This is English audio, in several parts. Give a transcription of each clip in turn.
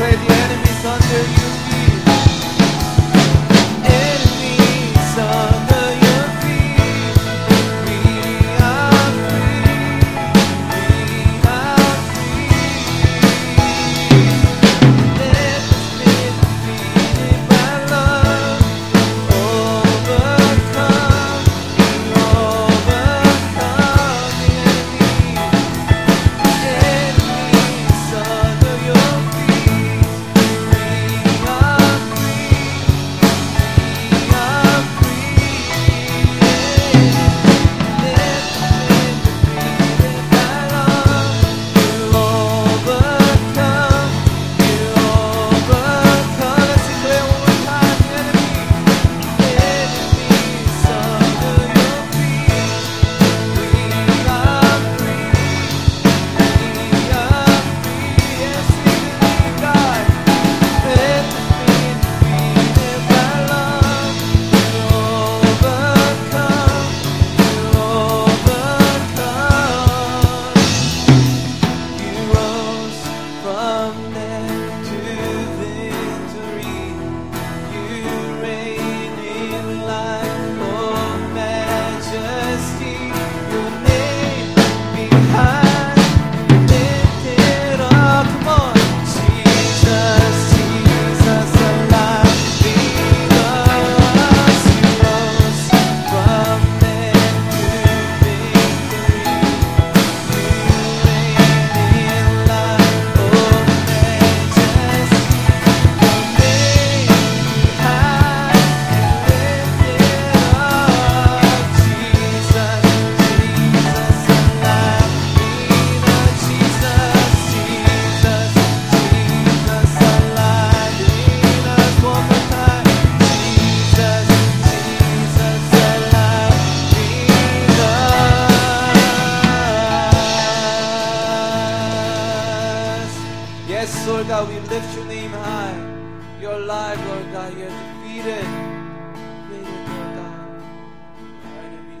Pray the enemies under your feet. Enemies under your feet. We are free. Never been defeated by love. Overcome the enemies. Enemies under your feet. Yes, Lord God, we lift your name high. You're alive, Lord God. You're defeated. Defeated, Lord God. Our enemy.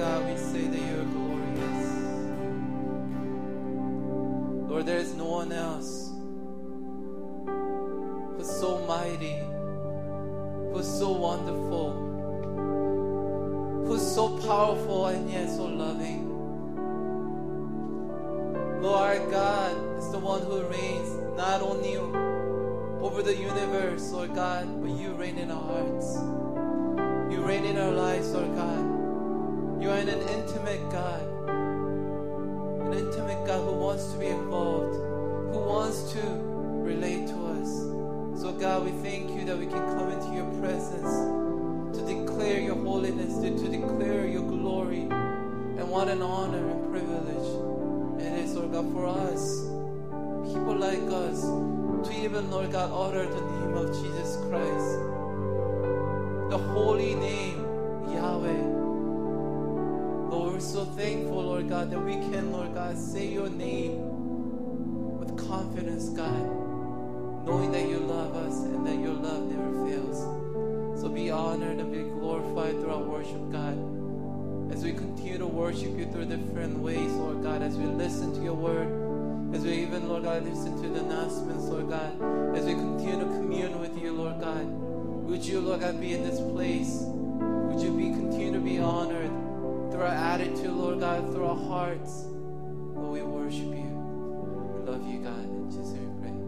God, we say that you are glorious. Lord, there is no one else who's so mighty, who's so wonderful, who's so powerful and yet so loving. Lord, our God is the one who reigns not only over the universe, Lord God, but you reign in our hearts. You reign in our lives, Lord God. You are an intimate God, an intimate God who wants to be involved, who wants to relate to us. So God, we thank you that we can come into your presence to declare your holiness, to declare your glory, and what an honor and privilege it is, Lord God, for us, people like us, to even, Lord God, utter the name of Jesus Christ, the holy name, Yahweh. Lord, we're so thankful, Lord God, that we can, Lord God, say your name with confidence, God, knowing that you love us and that your love never fails. So be honored and be glorified through our worship, God. As we continue to worship you through different ways, Lord God, as we listen to your word, as we even, Lord God, listen to the announcements, Lord God, as we continue to commune with you, Lord God, would you, Lord God, be in this place? Would you continue to be honored through our attitude, Lord God, through our hearts? Lord, we worship you. We love you, God, in Jesus' name we pray.